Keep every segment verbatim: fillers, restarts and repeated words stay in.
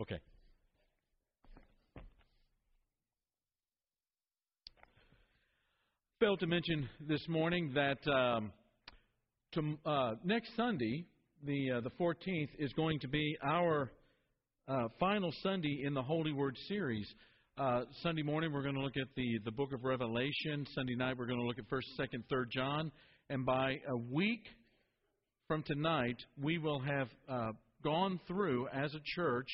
Okay. Failed to mention this morning that um, to, uh, next Sunday, the uh, the fourteenth, is going to be our uh, final Sunday in the Holy Word series. Uh, Sunday morning, we're going to look at the, the book of Revelation. Sunday night, we're going to look at first, second, third John. And by a week from tonight, we will have uh, gone through, as a church,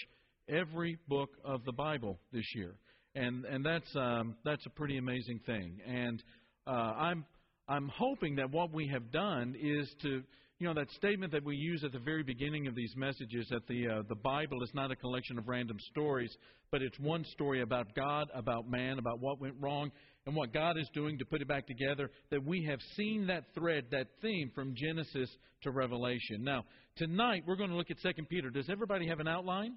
every book of the Bible this year. And and that's um, that's a pretty amazing thing. And uh, I'm I'm hoping that what we have done is to, you know, that statement that we use at the very beginning of these messages, that the uh, the Bible is not a collection of random stories, but it's one story about God, about man, about what went wrong, and what God is doing to put it back together, that we have seen that thread, that theme from Genesis to Revelation. Now, tonight we're going to look at Second Peter. Does everybody have an outline?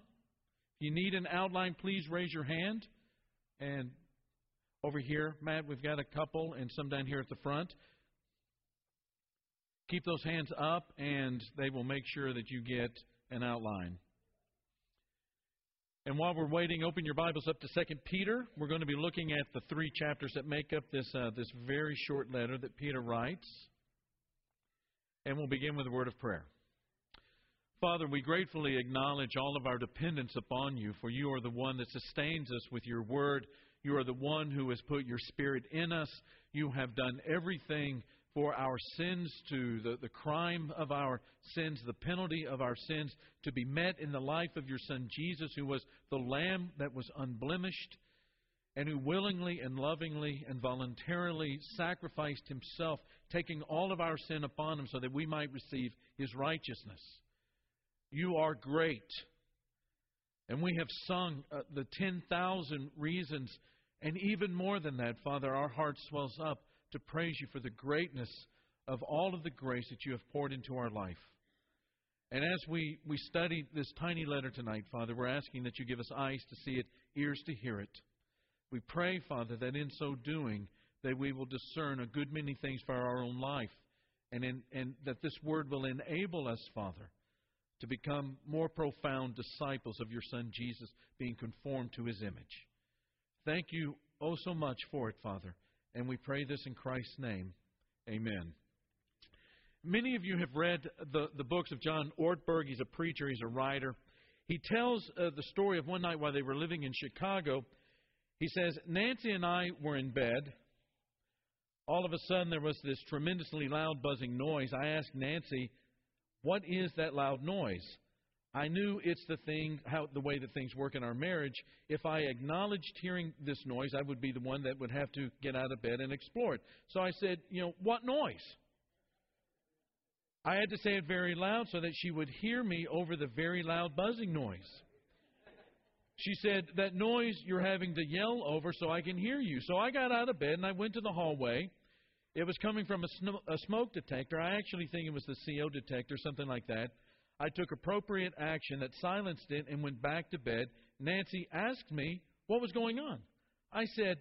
If you need an outline, please raise your hand. And over here, Matt, we've got a couple, and some down here at the front. Keep those hands up, and they will make sure that you get an outline. And while we're waiting, open your Bibles up to Second Peter. We're going to be looking at the three chapters that make up this, uh, this very short letter that Peter writes. And we'll begin with a word of prayer. Father, we gratefully acknowledge all of our dependence upon you, for you are the one that sustains us with your word. You are the one who has put your spirit in us. You have done everything for our sins, to the, the crime of our sins, the penalty of our sins, to be met in the life of your Son Jesus, who was the Lamb that was unblemished, and who willingly and lovingly and voluntarily sacrificed himself, taking all of our sin upon him so that we might receive his righteousness. You are great. And we have sung uh, the ten thousand reasons, and even more than that, Father, our heart swells up to praise you for the greatness of all of the grace that you have poured into our life. And as we, we study this tiny letter tonight, Father, we're asking that you give us eyes to see it, ears to hear it. We pray, Father, that in so doing, that we will discern a good many things for our own life, and, in, and that this word will enable us, Father, to become more profound disciples of your Son Jesus, being conformed to his image. Thank you oh so much for it, Father. And we pray this in Christ's name. Amen. Many of you have read the, the books of John Ortberg. He's a preacher. He's a writer. He tells uh, the story of one night while they were living in Chicago. He says, Nancy and I were in bed. All of a sudden there was this tremendously loud buzzing noise. I asked Nancy, what is that loud noise? I knew it's the thing, how the way that things work in our marriage. If I acknowledged hearing this noise, I would be the one that would have to get out of bed and explore it. So I said, you know, what noise? I had to say it very loud so that she would hear me over the very loud buzzing noise. She said, that noise you're having to yell over so I can hear you. So I got out of bed and I went to the hallway. It was coming from a, sm- a smoke detector. I actually think it was the C O detector, something like that. I took appropriate action that silenced it and went back to bed. Nancy asked me what was going on. I said,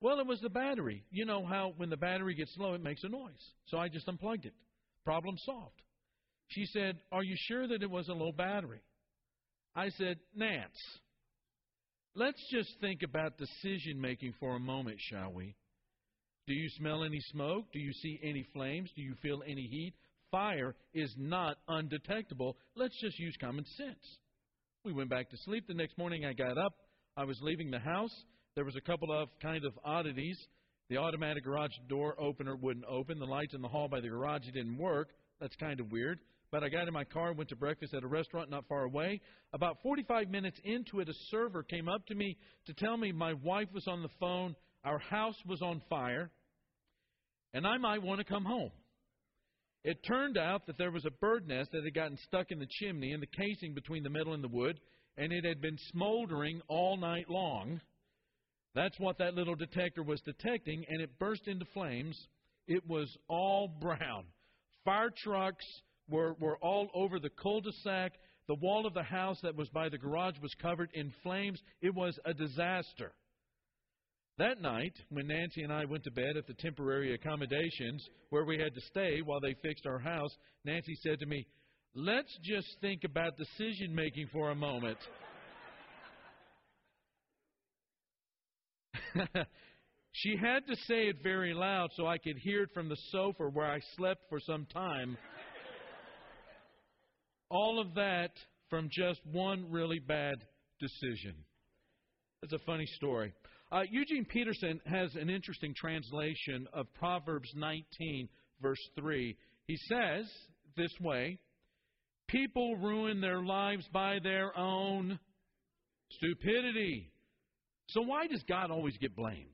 well, it was the battery. You know how when the battery gets low, it makes a noise. So I just unplugged it. Problem solved. She said, are you sure that it was a low battery? I said, Nance, let's just think about decision making for a moment, shall we? Do you smell any smoke? Do you see any flames? Do you feel any heat? Fire is not undetectable. Let's just use common sense. We went back to sleep. The next morning I got up. I was leaving the house. There was a couple of kind of oddities. The automatic garage door opener wouldn't open. The lights in the hall by the garage didn't work. That's kind of weird. But I got in my car, went to breakfast at a restaurant not far away. About forty-five minutes into it, a server came up to me to tell me my wife was on the phone. Our house was on fire. And I might want to come home. It turned out that there was a bird nest that had gotten stuck in the chimney in the casing between the metal and the wood, and it had been smoldering all night long. That's what that little detector was detecting, and it burst into flames. It was all brown. Fire trucks were, were all over the cul-de-sac. The wall of the house that was by the garage was covered in flames. It was a disaster. That night, when Nancy and I went to bed at the temporary accommodations where we had to stay while they fixed our house, Nancy said to me, let's just think about decision making for a moment. She had to say it very loud so I could hear it from the sofa where I slept for some time. All of that from just one really bad decision. That's a funny story. Uh, Eugene Peterson has an interesting translation of Proverbs nineteen, verse three. He says this way, people ruin their lives by their own stupidity. So why does God always get blamed?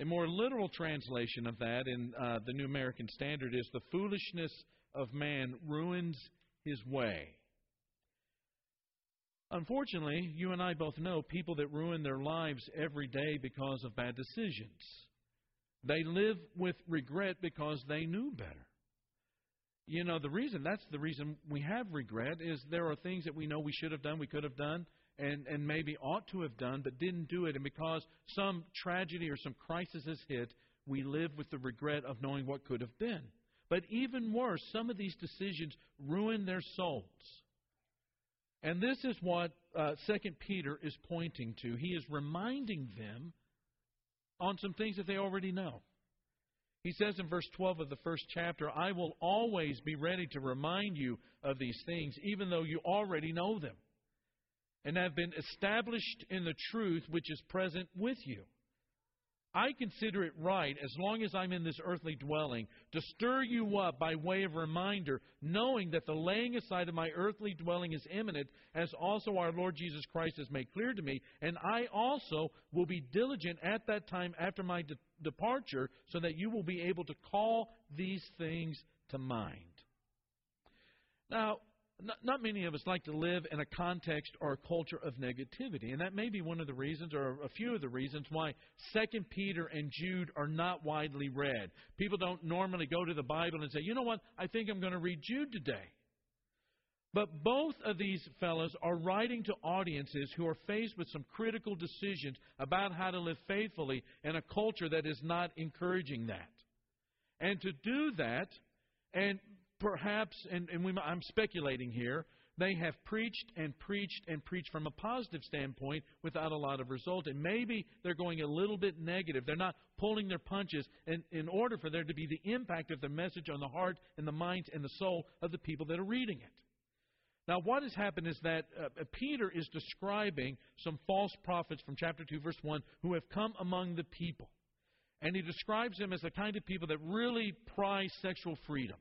A more literal translation of that in uh, the New American Standard is the foolishness of man ruins his way. Unfortunately, you and I both know people that ruin their lives every day because of bad decisions. They live with regret because they knew better. You know, the reason, that's the reason we have regret, is there are things that we know we should have done, we could have done, and, and maybe ought to have done, but didn't do it. And because some tragedy or some crisis has hit, we live with the regret of knowing what could have been. But even worse, some of these decisions ruin their souls. And this is what uh, Second Peter is pointing to. He is reminding them on some things that they already know. He says in verse twelve of the first chapter, I will always be ready to remind you of these things, even though you already know them, and have been established in the truth which is present with you. I consider it right, as long as I'm in this earthly dwelling, to stir you up by way of reminder, knowing that the laying aside of my earthly dwelling is imminent, as also our Lord Jesus Christ has made clear to me, and I also will be diligent at that time after my de- departure, so that you will be able to call these things to mind. Now, not many of us like to live in a context or a culture of negativity. And that may be one of the reasons, or a few of the reasons, why Second Peter and Jude are not widely read. People don't normally go to the Bible and say, you know what, I think I'm going to read Jude today. But both of these fellows are writing to audiences who are faced with some critical decisions about how to live faithfully in a culture that is not encouraging that. And to do that, and perhaps, and, and we, I'm speculating here, they have preached and preached and preached from a positive standpoint without a lot of result. And maybe they're going a little bit negative. They're not pulling their punches in, in order for there to be the impact of the message on the heart and the mind and the soul of the people that are reading it. Now, what has happened is that uh, Peter is describing some false prophets from chapter two, verse one, who have come among the people. And he describes them as the kind of people that really prize sexual freedom.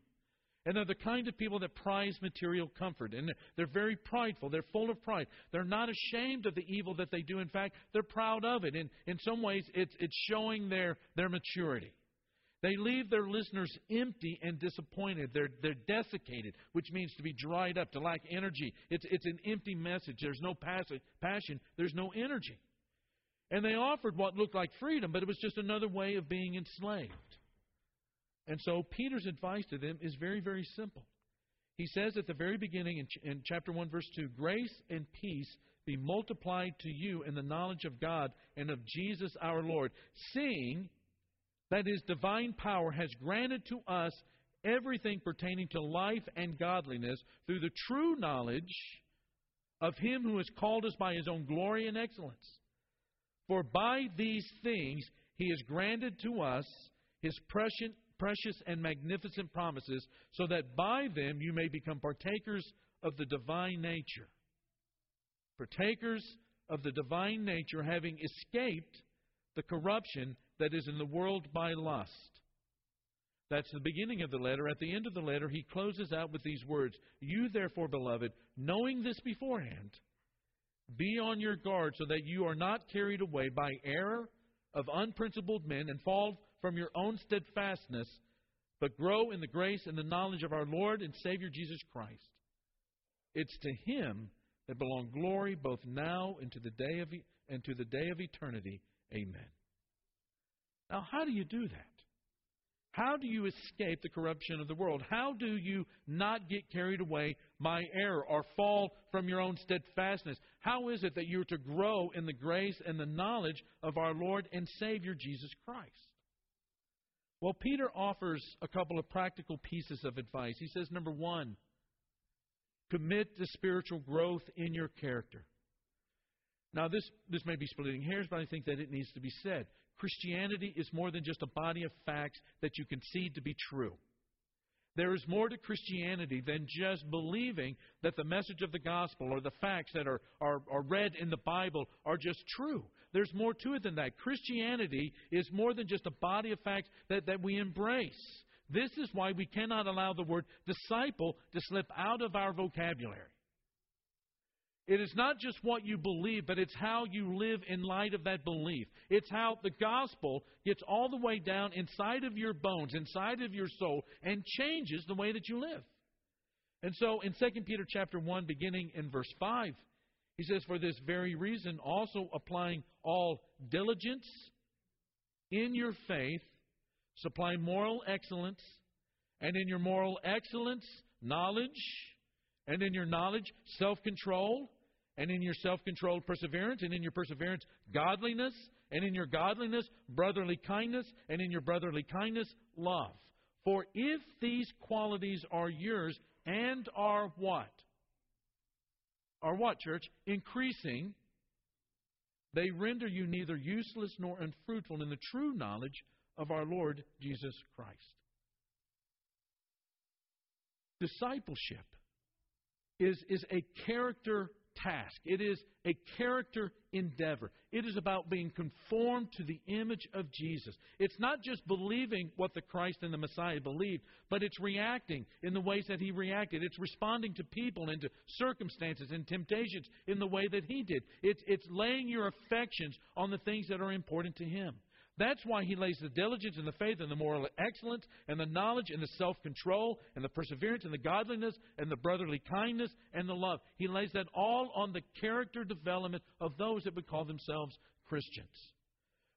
And they're the kind of people that prize material comfort. And they're very prideful. They're full of pride. They're not ashamed of the evil that they do. In fact, they're proud of it. And in some ways, it's, it's showing their, their maturity. They leave their listeners empty and disappointed. They're, they're desiccated, which means to be dried up, to lack energy. It's, it's an empty message. There's no passion. There's no energy. And they offered what looked like freedom, but it was just another way of being enslaved. And so Peter's advice to them is very, very simple. He says at the very beginning in, ch- in chapter one, verse two, grace and peace be multiplied to you in the knowledge of God and of Jesus our Lord, seeing that His divine power has granted to us everything pertaining to life and godliness through the true knowledge of Him who has called us by His own glory and excellence. For by these things He has granted to us His precious precious and magnificent promises, so that by them you may become partakers of the divine nature. Partakers of the divine nature, having escaped the corruption that is in the world by lust. That's the beginning of the letter. At the end of the letter, he closes out with these words, you therefore, beloved, knowing this beforehand, be on your guard so that you are not carried away by error of unprincipled men and fall from your own steadfastness, but grow in the grace and the knowledge of our Lord and Savior Jesus Christ. It's to Him that belong glory both now and to the day of, and to the day of eternity. Amen. Now, how do you do that? How do you escape the corruption of the world? How do you not get carried away by error or fall from your own steadfastness? How is it that you are to grow in the grace and the knowledge of our Lord and Savior Jesus Christ? Well, Peter offers a couple of practical pieces of advice. He says, number one, commit to spiritual growth in your character. Now, this, this may be splitting hairs, but I think that it needs to be said. Christianity is more than just a body of facts that you concede to be true. There is more to Christianity than just believing that the message of the gospel or the facts that are, are, are read in the Bible are just true. There's more to it than that. Christianity is more than just a body of facts that, that we embrace. This is why we cannot allow the word disciple to slip out of our vocabulary. It is not just what you believe, but it's how you live in light of that belief. It's how the gospel gets all the way down inside of your bones, inside of your soul, and changes the way that you live. And so in Second Peter chapter one, beginning in verse five, he says, "For this very reason, also applying all diligence in your faith, supply moral excellence, and in your moral excellence, knowledge, and in your knowledge, self-control, and in your self-control, perseverance. And in your perseverance, godliness. And in your godliness, brotherly kindness. And in your brotherly kindness, love. For if these qualities are yours and are what? Are what, church? Increasing, they render you neither useless nor unfruitful in the true knowledge of our Lord Jesus Christ." Discipleship is, is a character task. It is a character endeavor. It is about being conformed to the image of Jesus. It's not just believing what the Christ and the Messiah believed, but it's reacting in the ways that he reacted. It's responding to people and to circumstances and temptations in the way that he did. It's, it's laying your affections on the things that are important to him. That's why he lays the diligence and the faith and the moral excellence and the knowledge and the self-control and the perseverance and the godliness and the brotherly kindness and the love. He lays that all on the character development of those that would call themselves Christians.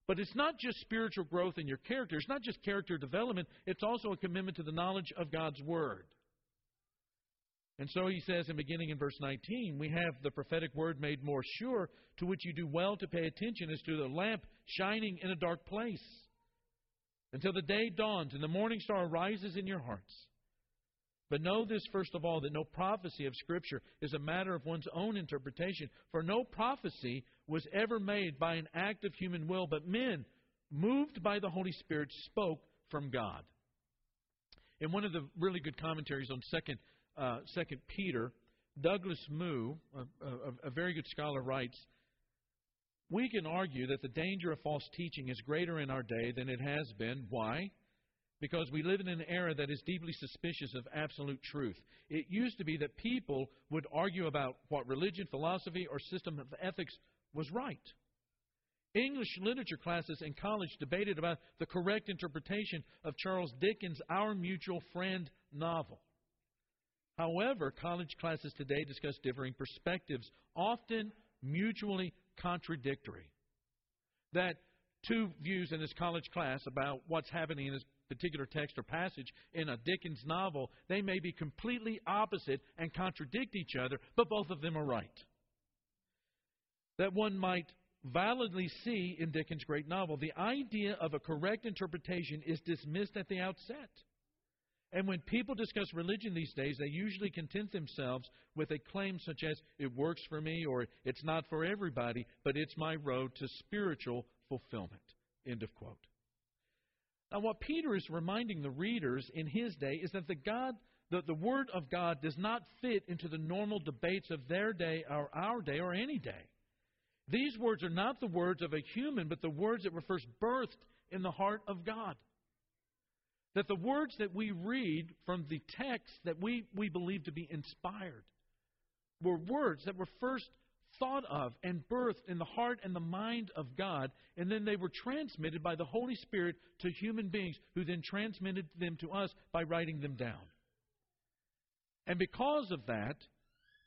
But it's not just spiritual growth in your character. It's not just character development. It's also a commitment to the knowledge of God's Word. And so he says, and beginning in verse nineteen, "We have the prophetic word made more sure, to which you do well to pay attention as to the lamp shining in a dark place, until the day dawns and the morning star rises in your hearts. But know this first of all, that no prophecy of Scripture is a matter of one's own interpretation, for no prophecy was ever made by an act of human will, but men, moved by the Holy Spirit, spoke from God." In one of the really good commentaries on Second Uh, Second Peter, Douglas Moo, a, a, a very good scholar, writes, "We can argue that the danger of false teaching is greater in our day than it has been. Why? Because we live in an era that is deeply suspicious of absolute truth. It used to be that people would argue about what religion, philosophy, or system of ethics was right. English literature classes in college debated about the correct interpretation of Charles Dickens' Our Mutual Friend novel. However, college classes today discuss differing perspectives, often mutually contradictory. That two views in this college class about what's happening in this particular text or passage in a Dickens novel, they may be completely opposite and contradict each other, but both of them are right. That one might validly see in Dickens' great novel, the idea of a correct interpretation is dismissed at the outset. And when people discuss religion these days, they usually content themselves with a claim such as, 'It works for me,' or 'It's not for everybody, but it's my road to spiritual fulfillment.'" End of quote. Now, what Peter is reminding the readers in his day is that the God, the, the Word of God does not fit into the normal debates of their day or our day or any day. These words are not the words of a human, but the words that were first birthed in the heart of God. That the words that we read from the text that we, we believe to be inspired were words that were first thought of and birthed in the heart and the mind of God, and then they were transmitted by the Holy Spirit to human beings who then transmitted them to us by writing them down. And because of that,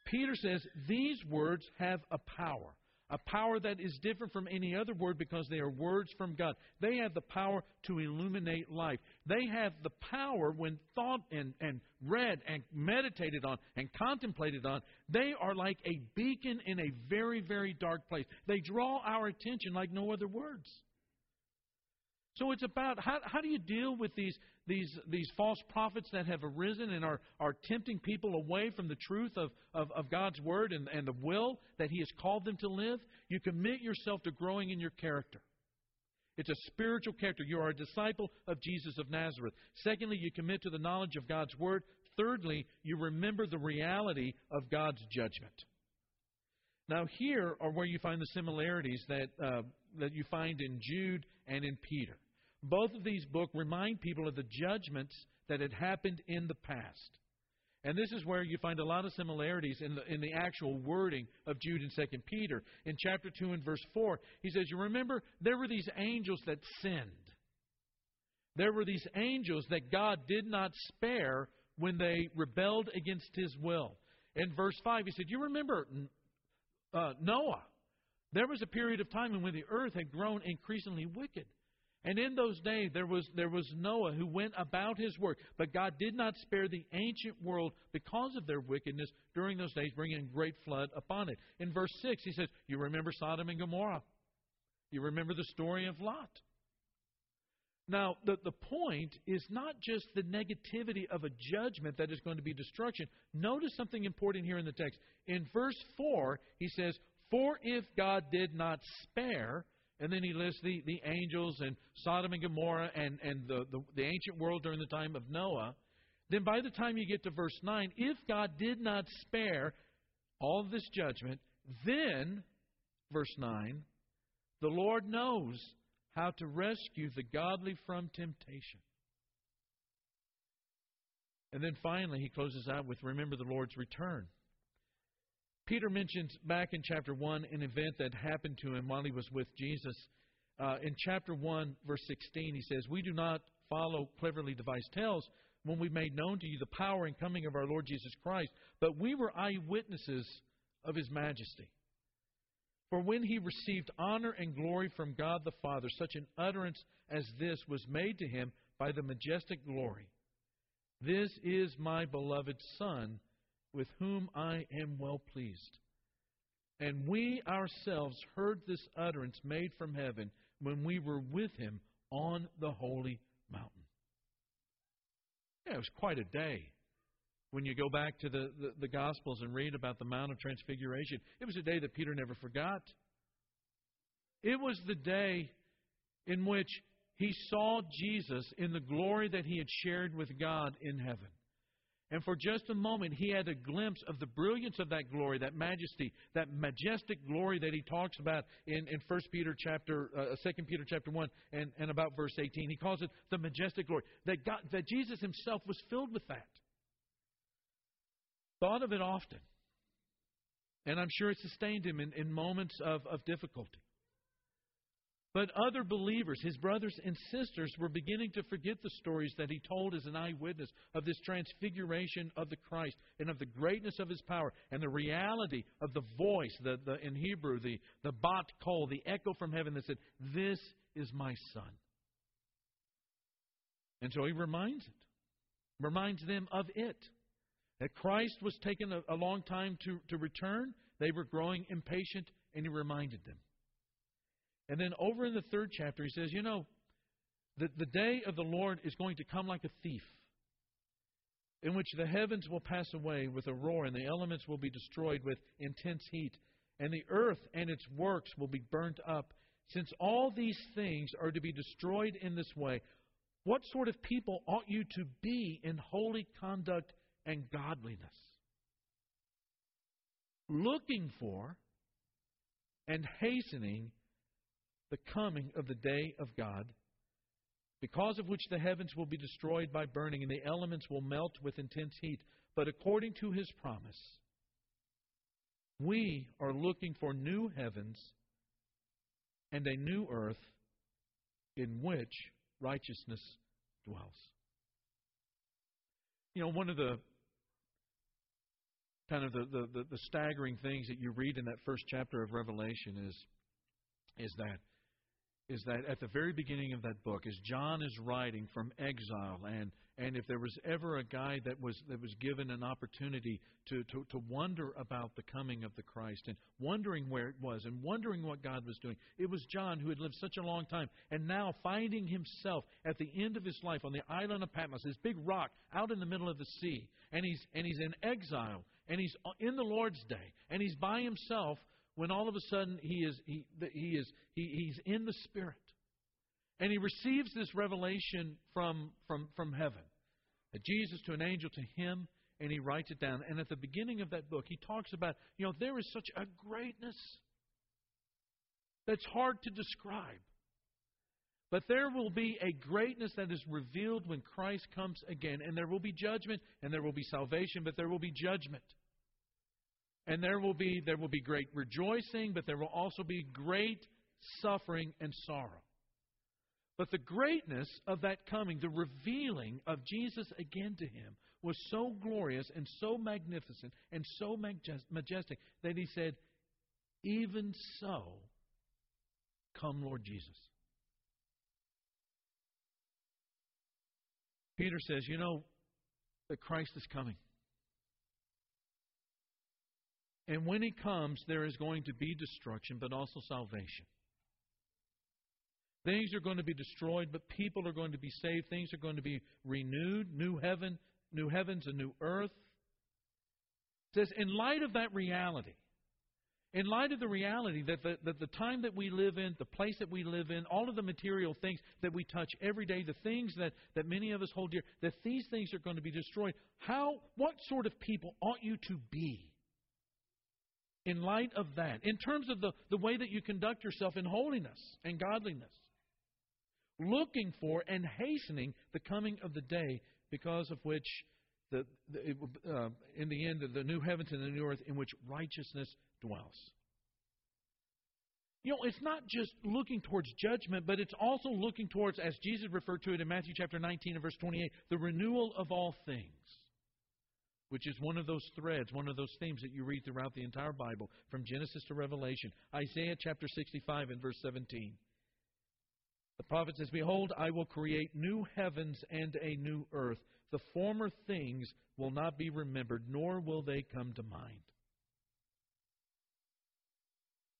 Peter says these words have a power. A power that is different from any other word because they are words from God. They have the power to illuminate life. They have the power when thought and, and read and meditated on and contemplated on. They are like a beacon in a very, very dark place. They draw our attention like no other words. So it's about how, how do you deal with these these these false prophets that have arisen and are, are tempting people away from the truth of, of, of God's Word and, and the will that He has called them to live? You commit yourself to growing in your character. It's a spiritual character. You are a disciple of Jesus of Nazareth. Secondly, you commit to the knowledge of God's Word. Thirdly, you remember the reality of God's judgment. Now here are where you find the similarities that uh, that you find in Jude and in Peter. Both of these books remind people of the judgments that had happened in the past. And this is where you find a lot of similarities in the, in the actual wording of Jude and Second Peter. In chapter two and verse four, he says, you remember, there were these angels that sinned. There were these angels that God did not spare when they rebelled against His will. In verse five, he said, you remember uh, Noah. There was a period of time when the earth had grown increasingly wicked. And in those days, there was there was Noah who went about his work. But God did not spare the ancient world because of their wickedness during those days, bringing a great flood upon it. In verse six, he says, you remember Sodom and Gomorrah. You remember the story of Lot. Now, the, the point is not just the negativity of a judgment that is going to be destruction. Notice something important here in the text. In verse four, he says, for if God did not spare... And then he lists the, the angels and Sodom and Gomorrah and, and the, the, the ancient world during the time of Noah. Then by the time you get to verse nine, if God did not spare all of this judgment, then, verse nine, the Lord knows how to rescue the godly from temptation. And then finally he closes out with, remember the Lord's return. Peter mentions back in chapter one an event that happened to him while he was with Jesus. Uh, in chapter one, verse sixteen, he says, we do not follow cleverly devised tales when we made known to you the power and coming of our Lord Jesus Christ, but we were eyewitnesses of His majesty. For when He received honor and glory from God the Father, such an utterance as this was made to Him by the majestic glory. This is my beloved Son, with whom I am well pleased. And we ourselves heard this utterance made from heaven when we were with Him on the holy mountain. Yeah, it was quite a day when you go back to the, the, the Gospels and read about the Mount of Transfiguration. It was a day that Peter never forgot. It was the day in which he saw Jesus in the glory that he had shared with God in heaven. And for just a moment, he had a glimpse of the brilliance of that glory, that majesty, that majestic glory that he talks about in, in First Peter chapter, uh, Second Peter chapter one and, and about verse eighteen. He calls it the majestic glory. That, God, that Jesus Himself was filled with that. Thought of it often. And I'm sure it sustained him in, in moments of, of difficulty. But other believers, his brothers and sisters, were beginning to forget the stories that he told as an eyewitness of this transfiguration of the Christ and of the greatness of His power and the reality of the voice, the, the in Hebrew, the, the bat kol, the echo from heaven that said, this is my Son. And so he reminds it, reminds them of it. That Christ was taking a, a long time to, to return. They were growing impatient, and he reminded them. And then over in the third chapter, he says, you know, the, the day of the Lord is going to come like a thief, in which the heavens will pass away with a roar, and the elements will be destroyed with intense heat, and the earth and its works will be burnt up. Since all these things are to be destroyed in this way, what sort of people ought you to be in holy conduct and godliness? Looking for and hastening the coming of the day of God, because of which the heavens will be destroyed by burning and the elements will melt with intense heat. But according to His promise, we are looking for new heavens and a new earth in which righteousness dwells. You know, one of the kind of the, the, the, the staggering things that you read in that first chapter of Revelation is, is that is that at the very beginning of that book, as John is writing from exile, and and if there was ever a guy that was that was given an opportunity to, to, to wonder about the coming of the Christ and wondering where it was and wondering what God was doing, it was John, who had lived such a long time and now finding himself at the end of his life on the island of Patmos, this big rock out in the middle of the sea, and he's and he's in exile, and he's in the Lord's day, and he's by himself. When all of a sudden he is he he is he, he's in the Spirit, and he receives this revelation from from from heaven, that Jesus to an angel to him, and he writes it down. And at the beginning of that book, he talks about, you know, there is such a greatness that's hard to describe, but there will be a greatness that is revealed when Christ comes again, and there will be judgment, and there will be salvation, but there will be judgment. And there will be there will be great rejoicing, but there will also be great suffering and sorrow. But the greatness of that coming, the revealing of Jesus again to him, was so glorious and so magnificent and so majestic that he said, "Even so, come, Lord Jesus." Peter says, you know, that Christ is coming. And when he comes, there is going to be destruction, but also salvation. Things are going to be destroyed, but people are going to be saved. Things are going to be renewed, new heaven, new heavens, and new earth. It says, in light of that reality, in light of the reality that the, that the time that we live in, the place that we live in, all of the material things that we touch every day, the things that, that many of us hold dear, that these things are going to be destroyed, how, what sort of people ought you to be? In light of that, in terms of the, the way that you conduct yourself in holiness and godliness, looking for and hastening the coming of the day, because of which, the, the it, uh, in the end, the new heavens and the new earth in which righteousness dwells. You know, it's not just looking towards judgment, but it's also looking towards, as Jesus referred to it in Matthew chapter nineteen and verse twenty-eight, the renewal of all things. Which is one of those threads, one of those themes that you read throughout the entire Bible, from Genesis to Revelation. Isaiah chapter sixty-five and verse seventeen. The prophet says, "Behold, I will create new heavens and a new earth. The former things will not be remembered, nor will they come to mind."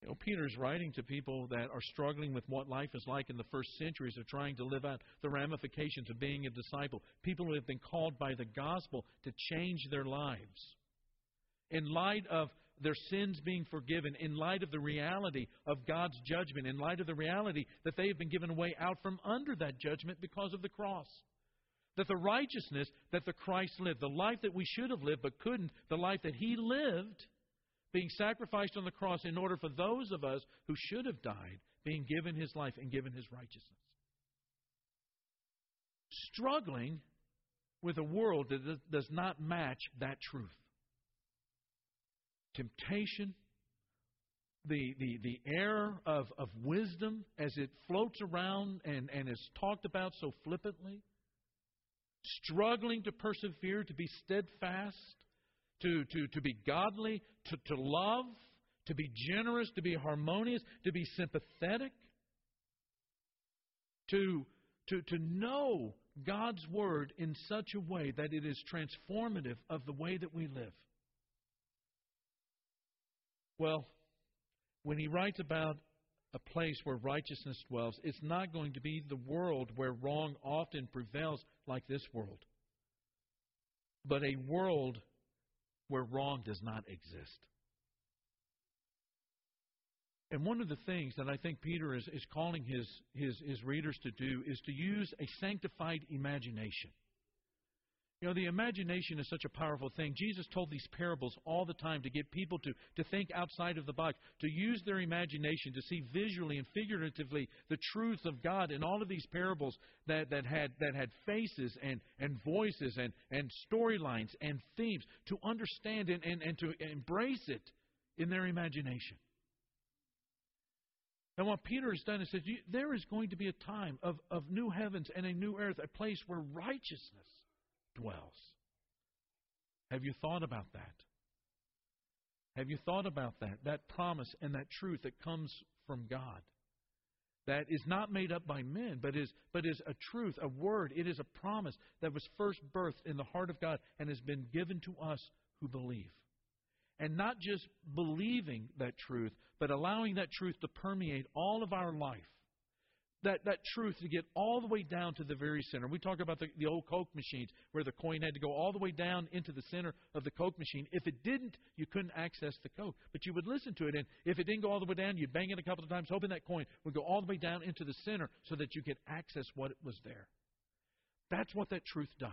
You know, Peter's writing to people that are struggling with what life is like in the first centuries of trying to live out the ramifications of being a disciple. People who have been called by the gospel to change their lives. In light of their sins being forgiven, in light of the reality of God's judgment, in light of the reality that they have been given a way out from under that judgment because of the cross. That the righteousness that the Christ lived, the life that we should have lived but couldn't, the life that He lived, being sacrificed on the cross in order for those of us who should have died, being given His life and given His righteousness. Struggling with a world that does not match that truth. Temptation, the, the, the error of, of wisdom as it floats around and, and is talked about so flippantly. Struggling to persevere, to be steadfast. To, to, to be godly, to, to love, to be generous, to be harmonious, to be sympathetic, to, to, to know God's Word in such a way that it is transformative of the way that we live. Well, when he writes about a place where righteousness dwells, it's not going to be the world where wrong often prevails like this world, but a world where wrong does not exist. And one of the things that I think Peter is, is calling his, his, his readers to do is to use a sanctified imagination. You know, the imagination is such a powerful thing. Jesus told these parables all the time to get people to, to think outside of the box, to use their imagination to see visually and figuratively the truth of God in all of these parables that, that had that had faces and, and voices and, and storylines and themes, to understand and, and, and to embrace it in their imagination. And what Peter has done is said, there is going to be a time of, of new heavens and a new earth, a place where righteousness dwells. Have you thought about that? Have you thought about that? That promise and that truth that comes from God. that is not made up by men, but is, but is a truth, a word. It is a promise that was first birthed in the heart of God and has been given to us who believe. And not just believing that truth, but allowing that truth to permeate all of our life. That, that truth to get all the way down to the very center. We talk about the, the old Coke machines where the coin had to go all the way down into the center of the Coke machine. If it didn't, you couldn't access the Coke. But you would listen to it, and if it didn't go all the way down, you'd bang it a couple of times, hoping that coin would go all the way down into the center so that you could access what was there. That's what that truth does.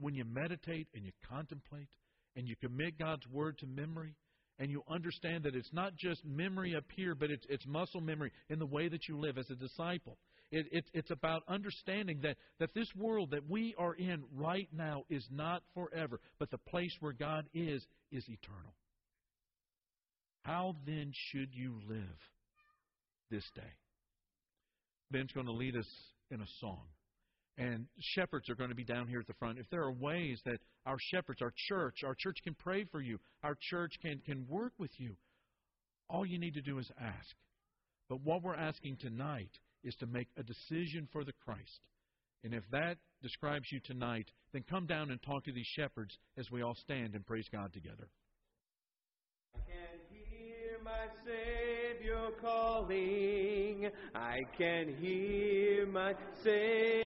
When you meditate and you contemplate and you commit God's Word to memory, and you understand that it's not just memory up here, but it's, it's muscle memory in the way that you live as a disciple. It, it, it's about understanding that, that this world that we are in right now is not forever, but the place where God is, is eternal. How then should you live this day? Ben's going to lead us in a song. And shepherds are going to be down here at the front. If there are ways that our shepherds, our church, our church can pray for you, our church can, can work with you, all you need to do is ask. But what we're asking tonight is to make a decision for the Christ. And if that describes you tonight, then come down and talk to these shepherds as we all stand and praise God together. I can hear my Savior calling. I can hear my Savior.